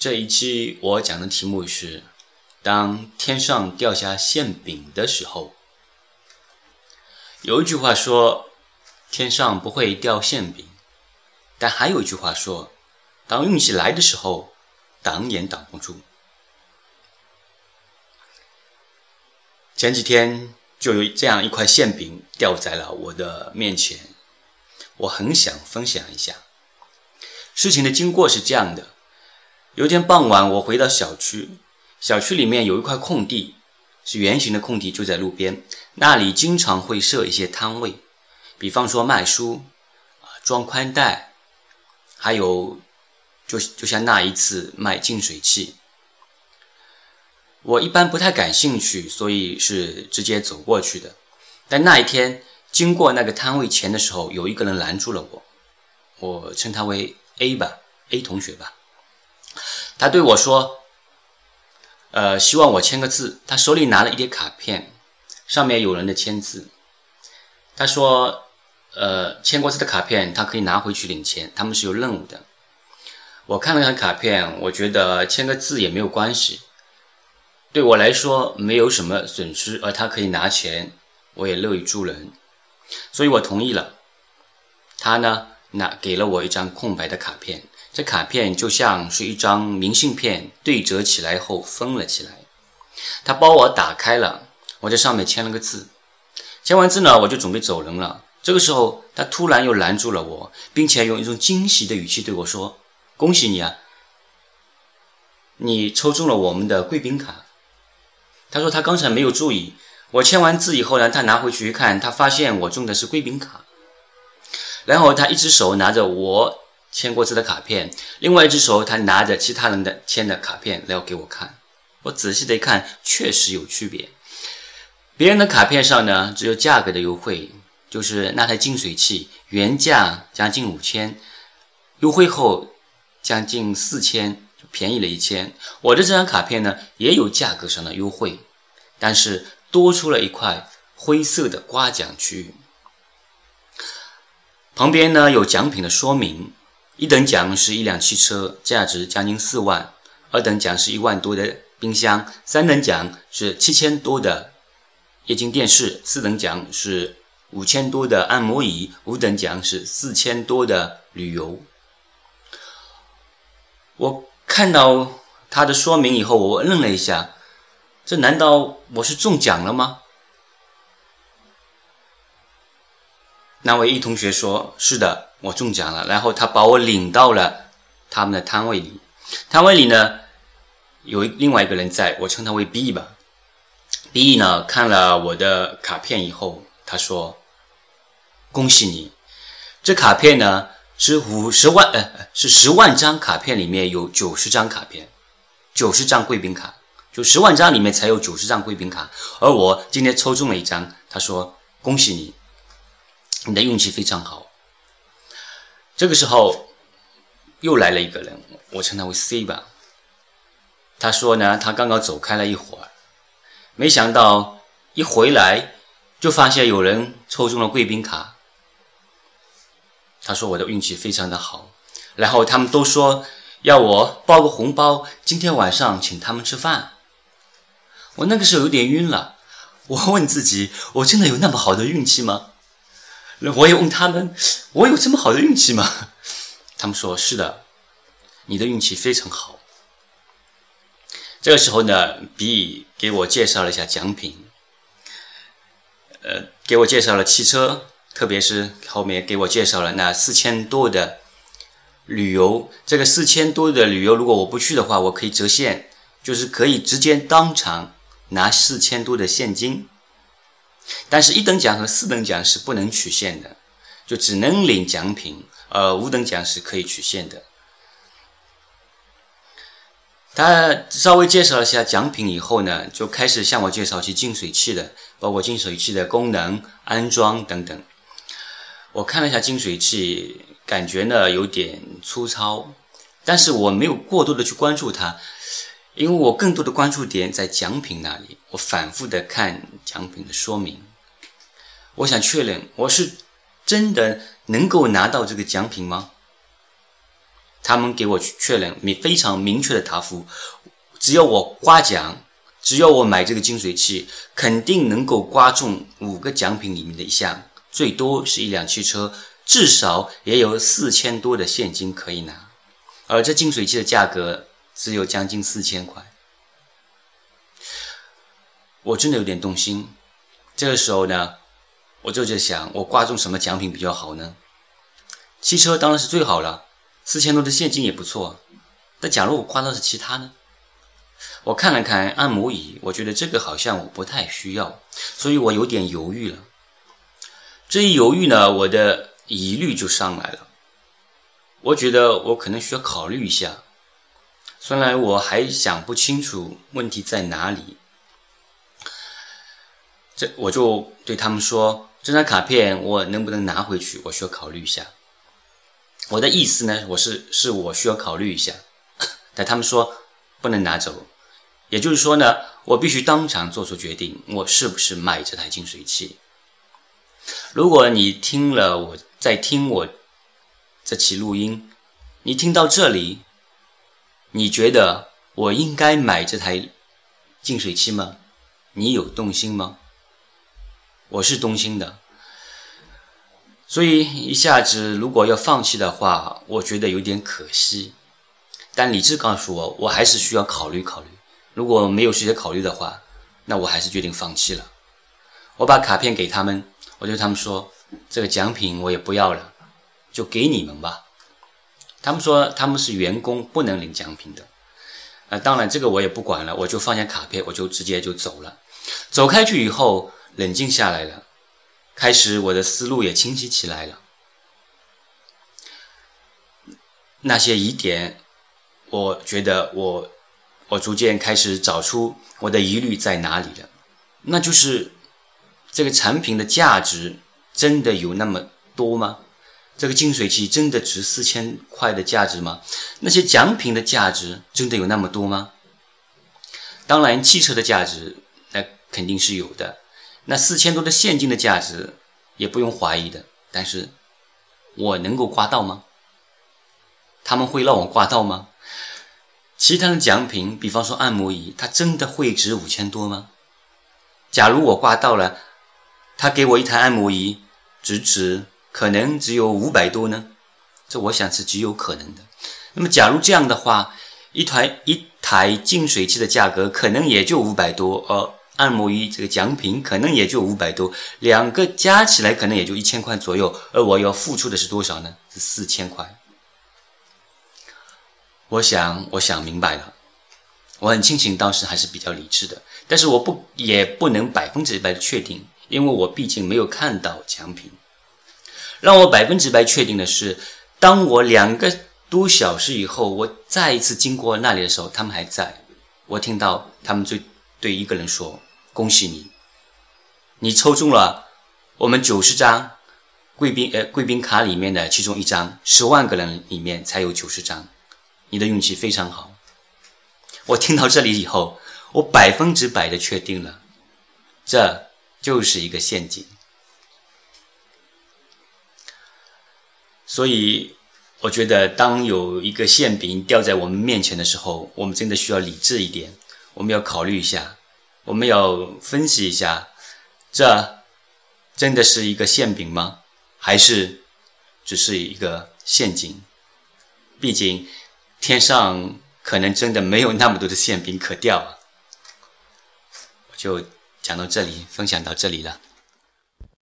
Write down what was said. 这一期我讲的题目是当天上掉下馅饼的时候。有一句话说天上不会掉馅饼，但还有一句话说当运气来的时候挡也挡不住。前几天就有这样一块馅饼掉在了我的面前，我很想分享一下。事情的经过是这样的，有一天傍晚我回到小区，小区里面有一块空地，是圆形的空地，就在路边，那里经常会设一些摊位，比方说卖书、装宽带，还有就像那一次卖净水器。我一般不太感兴趣，所以是直接走过去的。但那一天经过那个摊位前的时候，有一个人拦住了我，我称他为 A 同学吧。他对我说希望我签个字，他手里拿了一叠卡片，上面有人的签字。他说签过字的卡片他可以拿回去领钱，他们是有任务的。我看了看卡片，我觉得签个字也没有关系，对我来说没有什么损失，而他可以拿钱，我也乐于助人，所以我同意了。他呢给了我一张空白的卡片，这卡片就像是一张明信片对折起来后封了起来。他帮我打开了，我在上面签了个字。签完字呢，我就准备走人了。这个时候他突然又拦住了我，并且用一种惊喜的语气对我说，恭喜你啊，你抽中了我们的贵宾卡。他说他刚才没有注意，我签完字以后呢，他拿回去一看，他发现我中的是贵宾卡。然后他一只手拿着我签过字的卡片，另外一只手他拿着其他人的签的卡片来给我看。我仔细的一看，确实有区别。别人的卡片上呢只有价格的优惠，就是那台净水器原价将近5000，优惠后将近4000，就便宜了1000。我的这张卡片呢也有价格上的优惠，但是多出了一块灰色的刮奖区域。旁边呢有奖品的说明，一等奖是一辆汽车，价值将近4万；二等奖是1万多的冰箱；三等奖是7000多的液晶电视；四等奖是5000多的按摩椅；五等奖是4000多的旅游。我看到他的说明以后，我愣了一下，这难道我是中奖了吗？那位 A 同学说，是的，我中奖了。然后他把我领到了他们的摊位里，摊位里呢有另外一个人在，我称他为 B 吧。 B 呢看了我的卡片以后，他说，恭喜你，这卡片呢是10万张卡片里面有90张卡片，90张贵宾卡，就10万张里面才有90张贵宾卡，而我今天抽中了一张。他说，恭喜你，你的运气非常好。这个时候又来了一个人，我称他为 C 吧。他说呢，他刚刚走开了一会儿，没想到一回来就发现有人抽中了贵宾卡。他说我的运气非常的好，然后他们都说要我包个红包，今天晚上请他们吃饭。我那个时候有点晕了，我问自己，我真的有那么好的运气吗？我也问他们，我有这么好的运气吗？他们说，是的，你的运气非常好。这个时候呢 B 给我介绍了一下奖品，给我介绍了汽车，特别是后面给我介绍了那4000多的旅游。这个4000多的旅游，如果我不去的话，我可以折现，就是可以直接当场拿4000多的现金。但是一等奖和四等奖是不能取现的，就只能领奖品，五等奖是可以取现的。他稍微介绍了一下奖品以后呢，就开始向我介绍起净水器的，包括净水器的功能、安装等等。我看了一下净水器，感觉呢有点粗糙，但是我没有过多的去关注它，因为我更多的关注点在奖品那里。我反复的看奖品的说明，我想确认我是真的能够拿到这个奖品吗？他们给我确认非常明确的答复，只要我刮奖，只要我买这个精髓器，肯定能够刮中5个奖品里面的一项，最多是1辆汽车，至少也有4000多的现金可以拿。而这精髓器的价格只有将近4000块，我真的有点动心。这个时候呢，我就在想，我刮中什么奖品比较好呢？汽车当然是最好了，4000多的现金也不错。但假如我刮到是其他呢？我看了看按摩椅，我觉得这个好像我不太需要，所以我有点犹豫了。这一犹豫呢，我的疑虑就上来了。我觉得我可能需要考虑一下，虽然我还想不清楚问题在哪里。我就对他们说，这张卡片我能不能拿回去，我需要考虑一下。我的意思呢，是我需要考虑一下，但他们说不能拿走，也就是说呢，我必须当场做出决定，我是不是买这台净水器。如果你听了我在听我这期录音，你听到这里，你觉得我应该买这台净水器吗？你有动心吗？我是动心的，所以一下子如果要放弃的话，我觉得有点可惜。但理智告诉我，我还是需要考虑考虑。如果没有时间考虑的话，那我还是决定放弃了。我把卡片给他们，我对他们说，这个奖品我也不要了，就给你们吧。他们说他们是员工，不能领奖品的。当然这个我也不管了，我就放下卡片，我就直接就走了。走开去以后，冷静下来了，开始我的思路也清晰起来了。那些疑点，我觉得我逐渐开始找出我的疑虑在哪里了。那就是这个产品的价值真的有那么多吗？这个净水器真的值4000块的价值吗？那些奖品的价值真的有那么多吗？当然汽车的价值那肯定是有的，那4000多的现金的价值也不用怀疑的，但是我能够刮到吗？他们会让我刮到吗？其他的奖品，比方说按摩椅，它真的会值5000多吗？假如我刮到了，他给我一台按摩椅，值可能只有500多呢？这我想是极有可能的。那么假如这样的话，一台净水器的价格可能也就500多，按摩椅这个奖品可能也就500多，两个加起来可能也就1000块左右，而我要付出的是多少呢？是4000块。我想明白了，我很庆幸当时还是比较理智的，但是也不能100%的确定，因为我毕竟没有看到奖品。让我100%确定的是，当我2个多小时以后，我再一次经过那里的时候，他们还在。我听到他们对一个人说，恭喜你，你抽中了我们90张贵宾卡里面的其中一张，10万个人里面才有90张，你的运气非常好。我听到这里以后，我100%的确定了，这就是一个陷阱。所以我觉得当有一个馅饼掉在我们面前的时候，我们真的需要理智一点，我们要考虑一下，我们要分析一下，这真的是一个馅饼吗？还是只是一个陷阱？毕竟天上可能真的没有那么多的馅饼可掉。我就讲到这里，分享到这里了。